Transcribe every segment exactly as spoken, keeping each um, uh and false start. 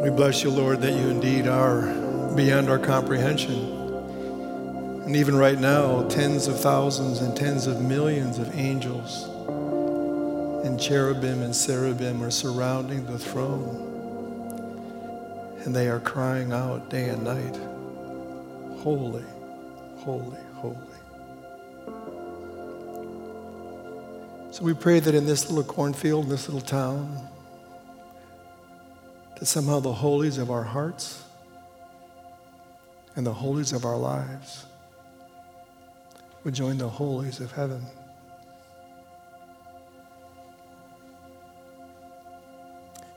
We bless you, Lord, that you indeed are beyond our comprehension. And even right now, tens of thousands and tens of millions of angels and cherubim and seraphim are surrounding the throne. And they are crying out day and night, holy, holy, holy. So we pray that in this little cornfield, in this little town, that somehow the holies of our hearts and the holies of our lives would join the holies of heaven.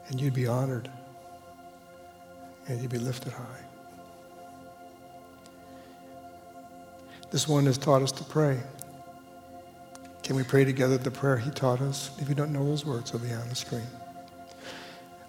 And you'd be honored, and you'd be lifted high. This one has taught us to pray. Can we pray together the prayer he taught us? If you don't know those words, they'll be on the screen.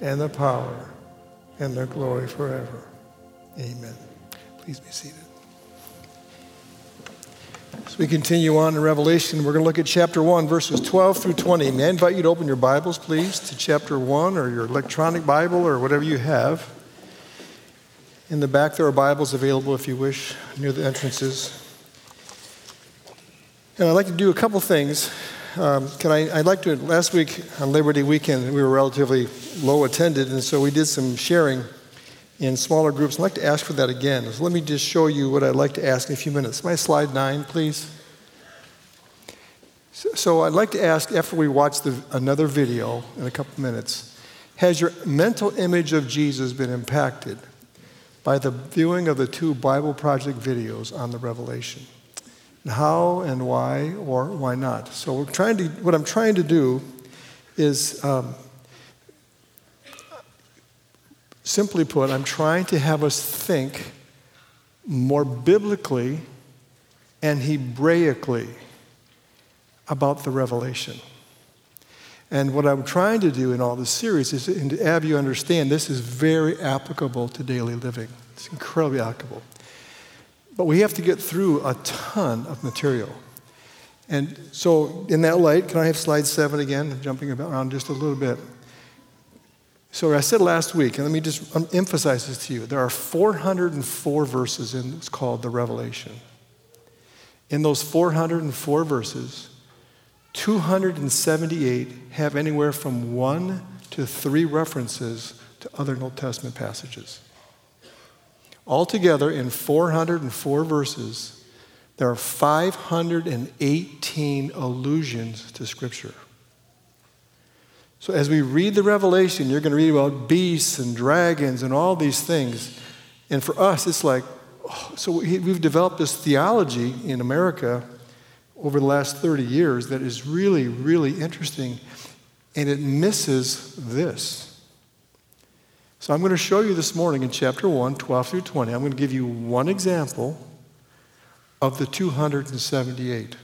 and the power, and the glory forever. Amen. Please be seated. So we continue on in Revelation. We're going to look at chapter one, verses twelve through twenty. May I invite you to open your Bibles, please, to chapter one or your electronic Bible or whatever you have. In the back, there are Bibles available if you wish, near the entrances. And I'd like to do a couple things. Um, can I, I'd like to, last week on Labor Day weekend, we were relatively low attended, and so we did some sharing in smaller groups. I'd like to ask for that again. So let me just show you what I'd like to ask in a few minutes. May I slide nine, please? So, so I'd like to ask, after we watch the, another video in a couple minutes, has your mental image of Jesus been impacted by the viewing of the two Bible Project videos on the Revelation? And how and why or why not? So we're trying to, what I'm trying to do is... Um, Simply put, I'm trying to have us think more biblically and Hebraically about the Revelation. And what I'm trying to do in all this series is to have you understand this is very applicable to daily living. It's incredibly applicable. But we have to get through a ton of material. And so in that light, can I have slide seven again? I'm jumping around just a little bit. So I said last week, and let me just emphasize this to you, there are four hundred four verses in what's called the Revelation. In those four hundred four verses, two hundred seventy-eight have anywhere from one to three references to other Old Testament passages. Altogether, in four hundred four verses, there are five hundred eighteen allusions to Scripture. So as we read the Revelation, you're going to read about beasts and dragons and all these things. And for us, it's like, oh, so we've developed this theology in America over the last thirty years that is really, really interesting. And it misses this. So I'm going to show you this morning in chapter one, twelve through twenty, I'm going to give you one example of the two hundred seventy-eight.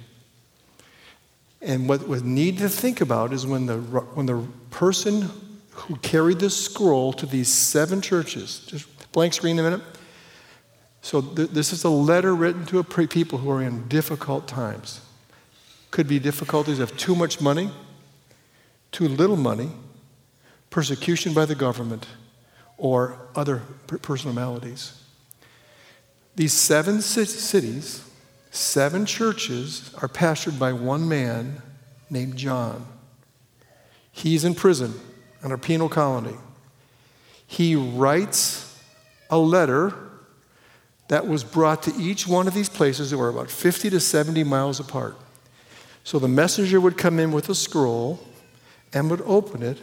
And what we need to think about is when the when the person who carried this scroll to these seven churches, just blank screen a minute. So th- this is a letter written to a pre- people who are in difficult times. Could be difficulties of too much money, too little money, persecution by the government, or other per- personal maladies. These seven c- cities... Seven churches are pastored by one man named John. He's in prison on a penal colony. He writes a letter that was brought to each one of these places that were about fifty to seventy miles apart. So the messenger would come in with a scroll and would open it.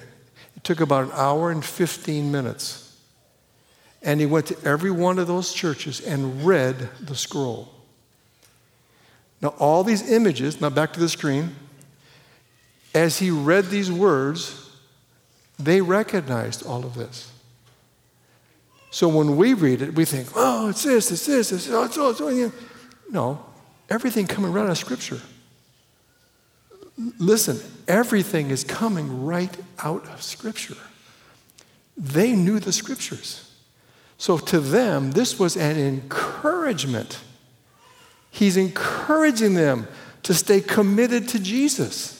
It took about an hour and fifteen minutes. And he went to every one of those churches and read the scroll. Now, all these images, now back to the screen, as he read these words, they recognized all of this. So when we read it, we think, oh, it's this, it's this, it's all, it's all, it's all. No, everything coming right out of Scripture. Listen, everything is coming right out of Scripture. They knew the Scriptures. So to them, this was an encouragement. He's encouraging them to stay committed to Jesus.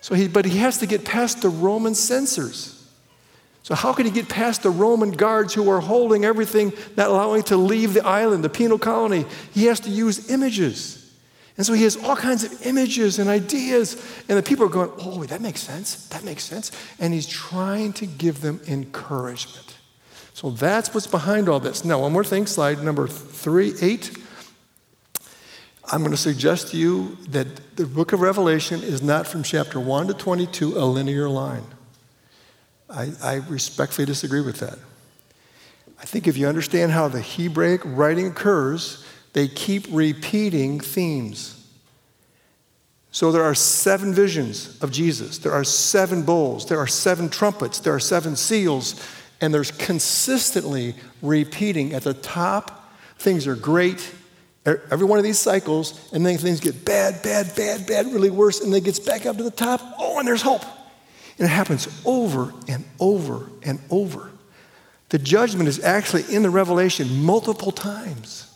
So he, but he has to get past the Roman censors. So how can he get past the Roman guards who are holding everything, not allowing it to leave the island, the penal colony? He has to use images. And so he has all kinds of images and ideas, and the people are going, oh, that makes sense, that makes sense. And he's trying to give them encouragement. So that's what's behind all this. Now, one more thing, slide number three, eight. I'm going to suggest to you that the book of Revelation is not from chapter one to twenty-two a linear line. I, I respectfully disagree with that. I think if you understand how the Hebraic writing occurs, they keep repeating themes. So there are seven visions of Jesus. There are seven bowls. There are seven trumpets. There are seven seals. And there's consistently repeating at the top. Things are great. Every one of these cycles. And then things get bad, bad, bad, bad, really worse. And then it gets back up to the top. Oh, and there's hope. And it happens over and over and over. The judgment is actually in the Revelation multiple times.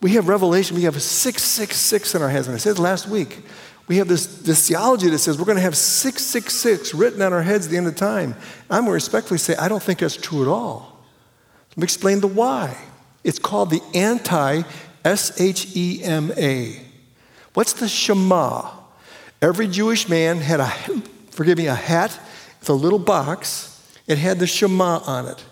We have Revelation, we have six six six in our heads. And I said last week, we have this, this theology that says we're going to have six six six written on our heads at the end of time. I'm going to respectfully say, I don't think that's true at all. Let me explain the why. It's called the anti-S H E M A. What's the Shema? Every Jewish man had a, forgive me, a hat with a little box. It had the Shema on it.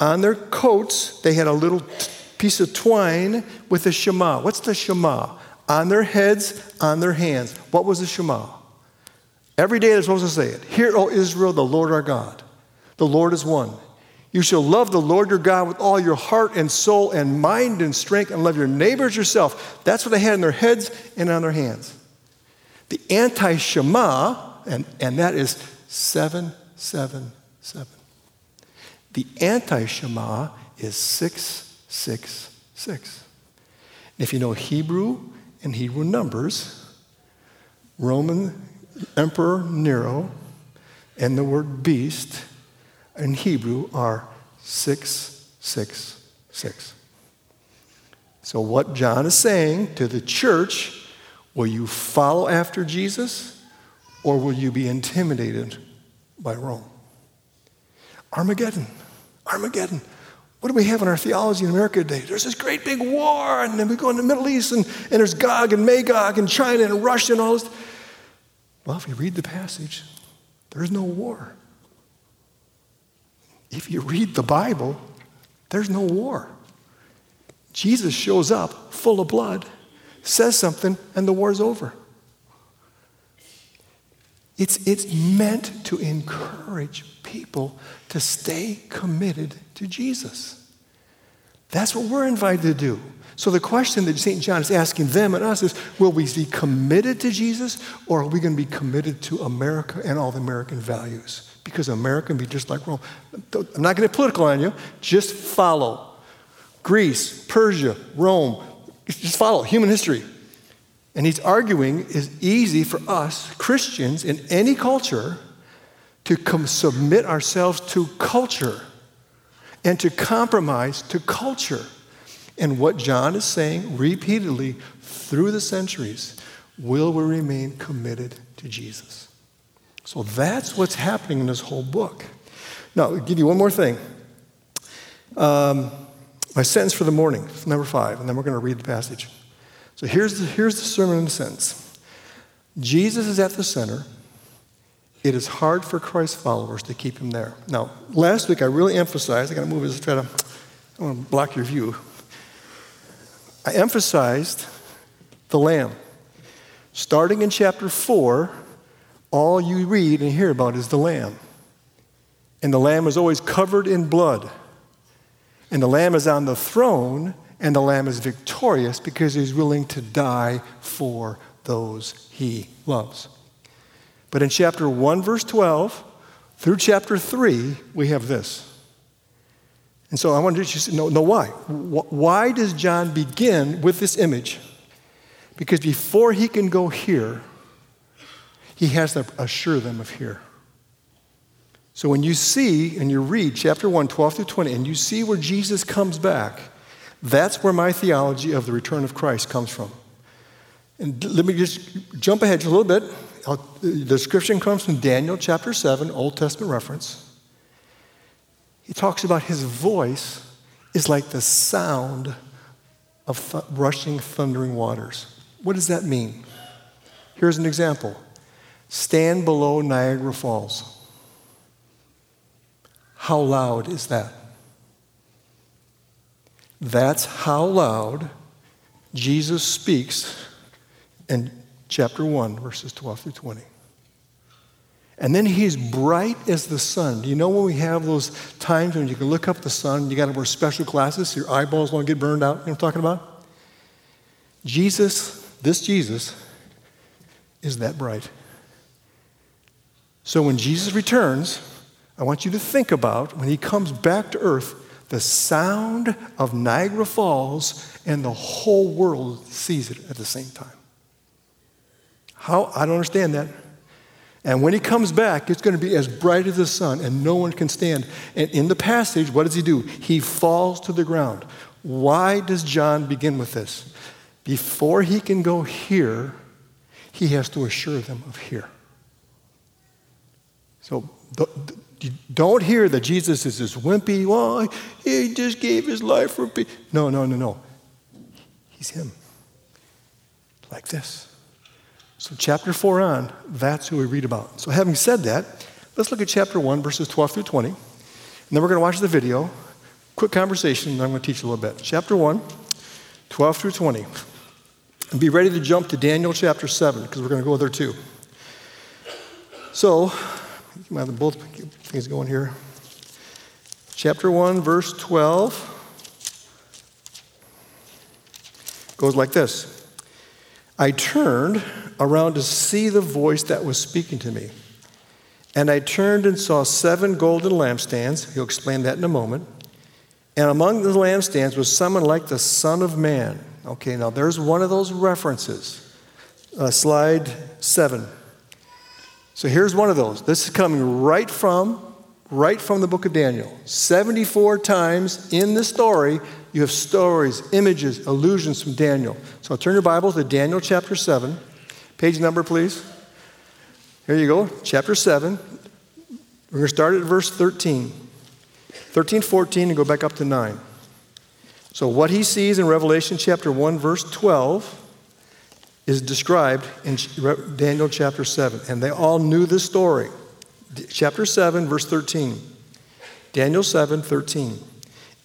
On their coats, they had a little T- piece of twine with the Shema. What's the Shema? On their heads, on their hands. What was the Shema? Every day they're supposed to say it. Hear, O Israel, the Lord our God. The Lord is one. You shall love the Lord your God with all your heart and soul and mind and strength, and love your neighbors yourself. That's what they had on their heads and on their hands. The anti-Shema, and, and that is seven seven seven. The anti-Shema is six. Six, six. If you know Hebrew and Hebrew numbers, Roman Emperor Nero and the word beast in Hebrew are six, six, six. So what John is saying to the church, will you follow after Jesus or will you be intimidated by Rome? Armageddon, Armageddon. What do we have in our theology in America today? There's this great big war, and then we go in the Middle East, and, and there's Gog and Magog and China and Russia and all this. Well, if you read the passage, there's no war. If you read the Bible, there's no war. Jesus shows up full of blood, says something, and the war's over. It's, it's meant to encourage people to stay committed to Jesus. That's what we're invited to do. So the question that Saint John is asking them and us is, will we be committed to Jesus, or are we going to be committed to America and all the American values? Because America can be just like Rome. I'm not going to get political on you. Just follow Greece, Persia, Rome. Just follow human history. And he's arguing it's easy for us, Christians, in any culture, to come submit ourselves to culture and to compromise to culture. And what John is saying repeatedly through the centuries, will we remain committed to Jesus? So that's what's happening in this whole book. Now, I'll give you one more thing. Um, my sentence for the morning, number five, and then we're going to read the passage. So here's the, here's the sermon in a sentence. Jesus is at the center. It is hard for Christ's followers to keep him there. Now, last week I really emphasized, I gotta move this, try to, I don't wanna block your view. I emphasized the Lamb. Starting in chapter four, all you read and hear about is the Lamb. And the Lamb is always covered in blood. And the Lamb is on the throne, and the Lamb is victorious because he's willing to die for those he loves. But in chapter one, verse twelve, through chapter three, we have this. And so I wanted you to know, know why. Why does John begin with this image? Because before he can go here, he has to assure them of here. So when you see and you read chapter one, twelve through twenty, and you see where Jesus comes back, that's where my theology of the return of Christ comes from. And let me just jump ahead just a little bit. The description comes from Daniel chapter seven, Old Testament reference. He talks about his voice is like the sound of th- rushing, thundering waters. What does that mean? Here's an example. Stand below Niagara Falls. How loud is that? That's how loud Jesus speaks in chapter one, verses twelve through twenty. And then he's bright as the sun. Do you know when we have those times when you can look up the sun, you got to wear special glasses so your eyeballs don't get burned out? You know what I'm talking about? Jesus, this Jesus, is that bright. So when Jesus returns, I want you to think about when he comes back to earth, the sound of Niagara Falls and the whole world sees it at the same time. How? I don't understand that. And when he comes back, it's going to be as bright as the sun, and no one can stand. And in the passage, what does he do? He falls to the ground. Why does John begin with this? Before he can go here, he has to assure them of here. So don't hear that Jesus is this wimpy, well, he just gave his life for people. No, no, no, no. He's him. Like this. So chapter four on, that's who we read about. So having said that, let's look at chapter one, verses twelve through twenty. And then we're going to watch the video. Quick conversation, and I'm going to teach you a little bit. Chapter one, twelve through twenty. And be ready to jump to Daniel chapter seven, because we're going to go there too. So, you might have both things going here. Chapter one, verse twelve. Goes like this. I turned around to see the voice that was speaking to me. And I turned and saw seven golden lampstands. He'll explain that in a moment. And among the lampstands was someone like the Son of Man. Okay, now there's one of those references. Uh, slide seven. So here's one of those. This is coming right from, right from the book of Daniel. seventy-four times in the story, you have stories, images, allusions from Daniel. So turn your Bible to Daniel chapter seven. Page number, please. Here you go, chapter seven. We're going to start at verse thirteen. thirteen, fourteen, and go back up to nine. So what he sees in Revelation chapter one, verse twelve, is described in Daniel chapter seven. And they all knew this story. Chapter seven, verse thirteen. Daniel seven, thirteen.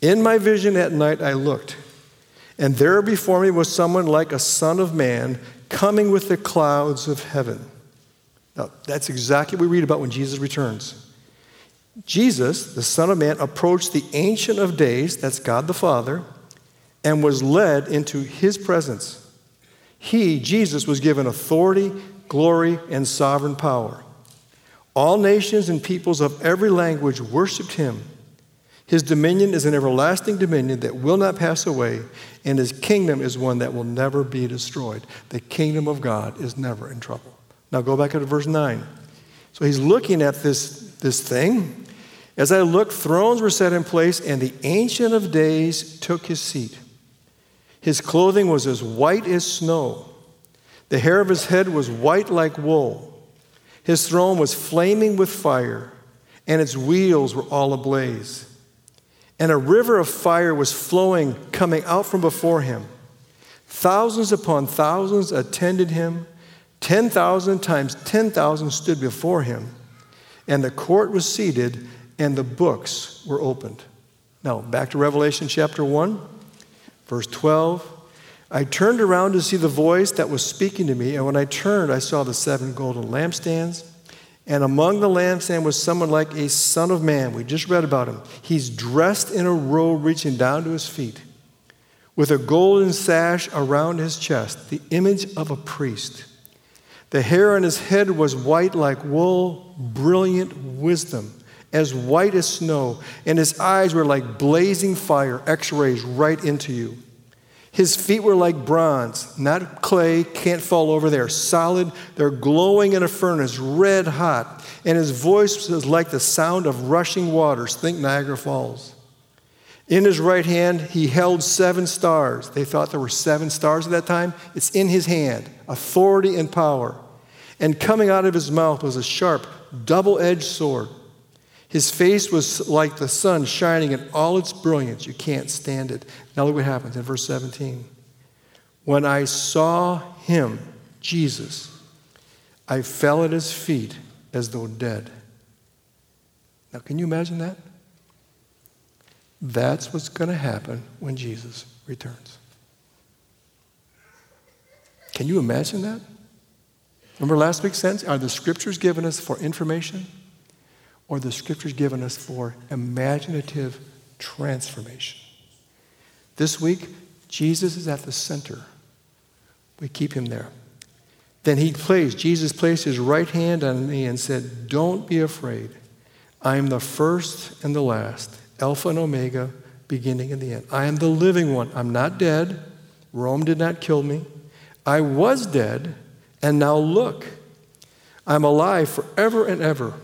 In my vision at night I looked, and there before me was someone like a son of man, coming with the clouds of heaven. Now, that's exactly what we read about when Jesus returns. Jesus, the Son of Man, approached the Ancient of Days, that's God the Father, and was led into his presence. He, Jesus, was given authority, glory, and sovereign power. All nations and peoples of every language worshiped him. His dominion is an everlasting dominion that will not pass away, and his kingdom is one that will never be destroyed. The kingdom of God is never in trouble. Now go back to verse nine. So he's looking at this, this thing. As I looked, thrones were set in place, and the Ancient of Days took his seat. His clothing was as white as snow. The hair of his head was white like wool. His throne was flaming with fire, and its wheels were all ablaze. And a river of fire was flowing, coming out from before him. Thousands upon thousands attended him. Ten thousand times ten thousand stood before him. And the court was seated, and the books were opened. Now, back to Revelation chapter one, verse twelve. I turned around to see the voice that was speaking to me, and when I turned, I saw the seven golden lampstands. And among the lampstands was someone like a son of man. We just read about him. He's dressed in a robe reaching down to his feet, with a golden sash around his chest, the image of a priest. The hair on his head was white like wool, brilliant wisdom, as white as snow, and his eyes were like blazing fire, x-rays right into you. His feet were like bronze, not clay, can't fall over. They're solid, they're glowing in a furnace, red hot. And his voice was like the sound of rushing waters. Think Niagara Falls. In his right hand, he held seven stars. They thought there were seven stars at that time. It's in his hand, authority and power. And coming out of his mouth was a sharp, double-edged sword. His face was like the sun shining in all its brilliance. You can't stand it. Now look what happens in verse seventeen. When I saw him, Jesus, I fell at his feet as though dead. Now can you imagine that? That's what's going to happen when Jesus returns. Can you imagine that? Remember last week's sentence? Are the scriptures given us for information? Or the scriptures given us for imaginative transformation. This week, Jesus is at the center. We keep him there. Then he placed, Jesus placed his right hand on me and said, don't be afraid. I am the first and the last, Alpha and Omega, beginning and the end. I am the living one. I'm not dead. Rome did not kill me. I was dead, and now look. I'm alive forever and ever.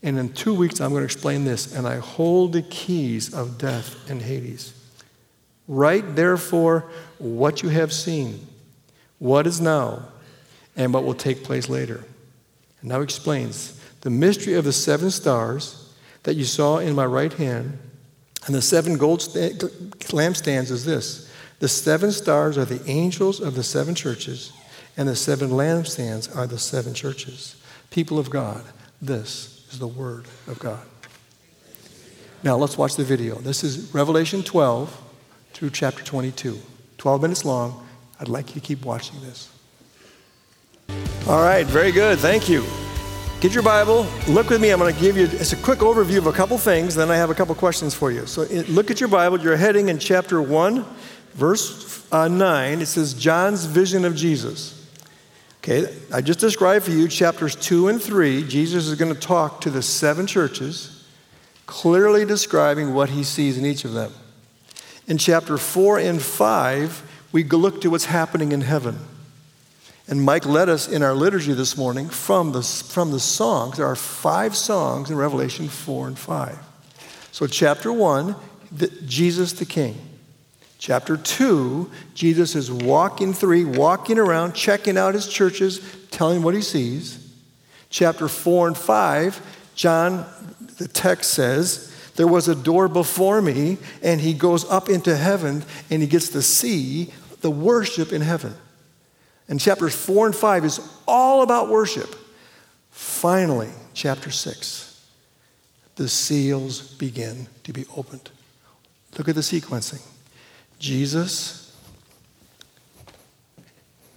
And in two weeks, I'm going to explain this. And I hold the keys of death and Hades. Write, therefore, what you have seen, what is now, and what will take place later. And now he explains the mystery of the seven stars that you saw in my right hand and the seven gold st- lampstands is this. The seven stars are the angels of the seven churches, and the seven lampstands are the seven churches. People of God, this is the word of God. Now let's watch the video. This is Revelation twelve through chapter twenty-two. twelve minutes long. I'd like you to keep watching this. All right, very good. Thank you. Get your Bible. Look with me. I'm going to give you it's a quick overview of a couple things, then I have a couple questions for you. So it, look at your Bible. You're heading in chapter one, verse uh, nine. It says John's vision of Jesus. Okay, I just described for you chapters two and three. Jesus is going to talk to the seven churches, clearly describing what he sees in each of them. In chapter four and five, we look to what's happening in heaven. And Mike led us in our liturgy this morning from the, from the songs. There are five songs in Revelation four and five. So chapter one, the, Jesus the King. Chapter two, Jesus is walking three, walking around, checking out his churches, telling what he sees. Chapter four and five, John, the text says, there was a door before me, and he goes up into heaven, and he gets to see the worship in heaven. And chapters four and five is all about worship. Finally, chapter six, the seals begin to be opened. Look at the sequencing. Jesus,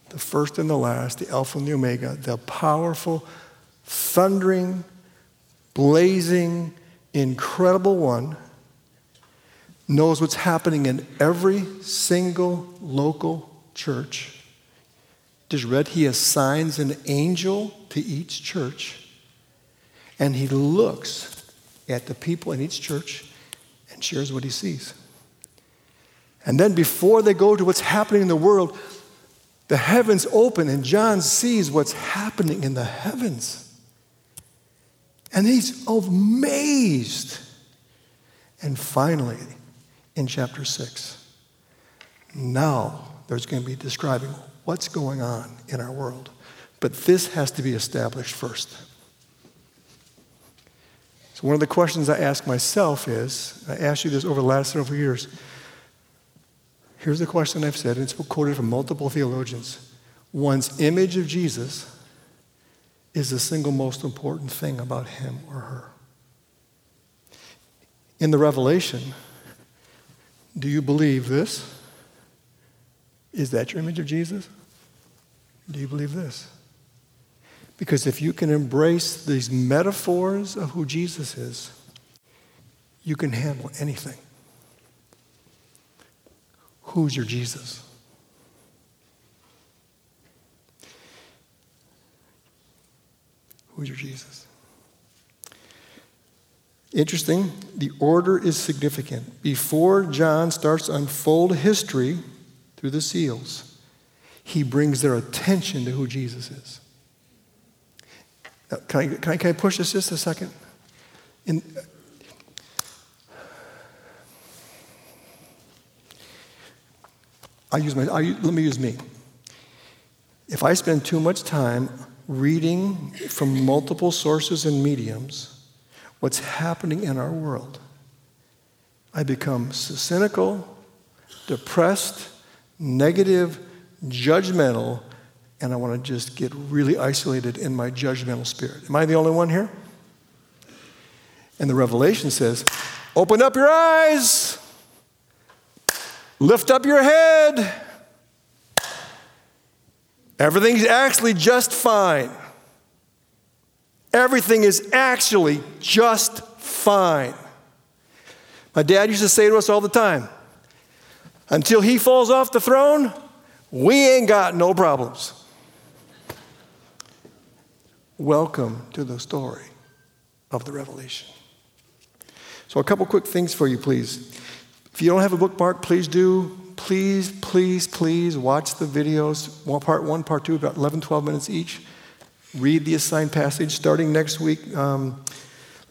the first and the last, the Alpha and the Omega, the powerful, thundering, blazing, incredible one, knows what's happening in every single local church. Just read, he assigns an angel to each church, and he looks at the people in each church and shares what he sees. And then before they go to what's happening in the world, the heavens open and John sees what's happening in the heavens. And he's amazed. And finally, in chapter six, now there's going to be describing what's going on in our world. But this has to be established first. So one of the questions I ask myself is, I asked you this over the last several years, here's the question I've said, and it's quoted from multiple theologians. One's image of Jesus is the single most important thing about him or her. In the Revelation, do you believe this? Is that your image of Jesus? Do you believe this? Because if you can embrace these metaphors of who Jesus is, you can handle anything. Who's your Jesus? Who's your Jesus? Interesting, the order is significant. Before John starts to unfold history through the seals, he brings their attention to who Jesus is. Now, can I, can I, can I push this just a second? In, I use my, I, let me use me. If I spend too much time reading from multiple sources and mediums what's happening in our world, I become cynical, depressed, negative, judgmental, and I want to just get really isolated in my judgmental spirit. Am I the only one here? And the Revelation says, open up your eyes, lift up your head. Everything's actually just fine. Everything is actually just fine. My dad used to say to us all the time, until he falls off the throne, we ain't got no problems. Welcome to the story of the Revelation. So a couple quick things for you, please. If you don't have a bookmark, please do. Please, please, please watch the videos, one, part one, part two, about eleven, twelve minutes each. Read the assigned passage starting next week. Um,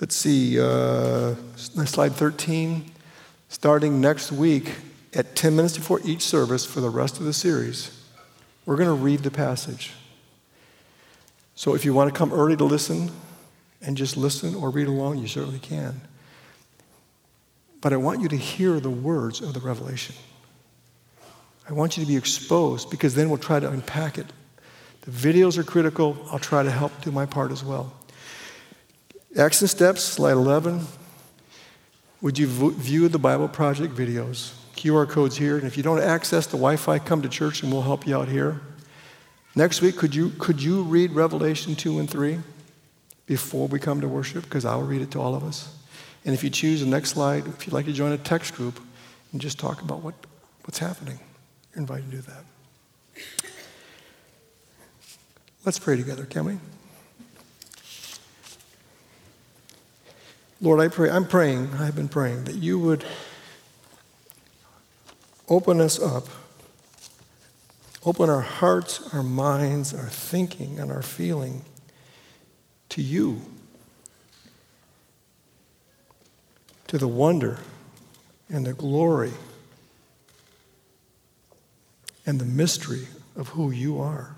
let's see, uh, slide thirteen. Starting next week at ten minutes before each service for the rest of the series, we're going to read the passage. So if you want to come early to listen and just listen or read along, you certainly can. But I want you to hear the words of the Revelation. I want you to be exposed, because then we'll try to unpack it. The videos are critical. I'll try to help do my part as well. Action steps, slide eleven. Would you v- view the Bible Project videos? Q R codes here. And if you don't access the Wi-Fi, come to church and we'll help you out here. Next week, could you, could you read Revelation two and three before we come to worship? Because I'll read it to all of us. And if you choose, the next slide, if you'd like to join a text group and just talk about what, what's happening, you're invited to do that. Let's pray together, can we? Lord, I pray, I'm praying, I've been praying, that you would open us up, open our hearts, our minds, our thinking, and our feeling to you, to the wonder and the glory and the mystery of who you are.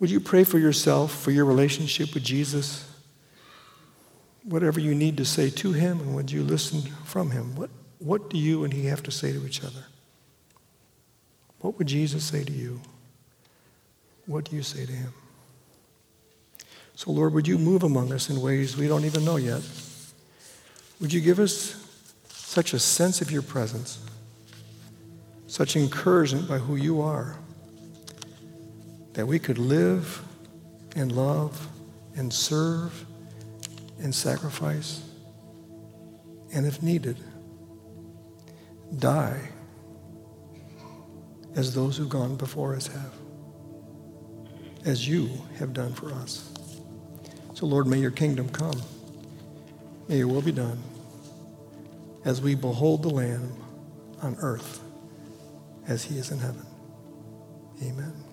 Would you pray for yourself, for your relationship with Jesus? Whatever you need to say to him, and would you listen from him? What, what do you and he have to say to each other? What would Jesus say to you? What do you say to him? So, Lord, would you move among us in ways we don't even know yet? Would you give us such a sense of your presence, such encouragement by who you are, that we could live and love and serve and sacrifice, and if needed, die as those who've gone before us have, as you have done for us. So, Lord, may your kingdom come. May your will be done as we behold the Lamb on earth as he is in heaven. Amen.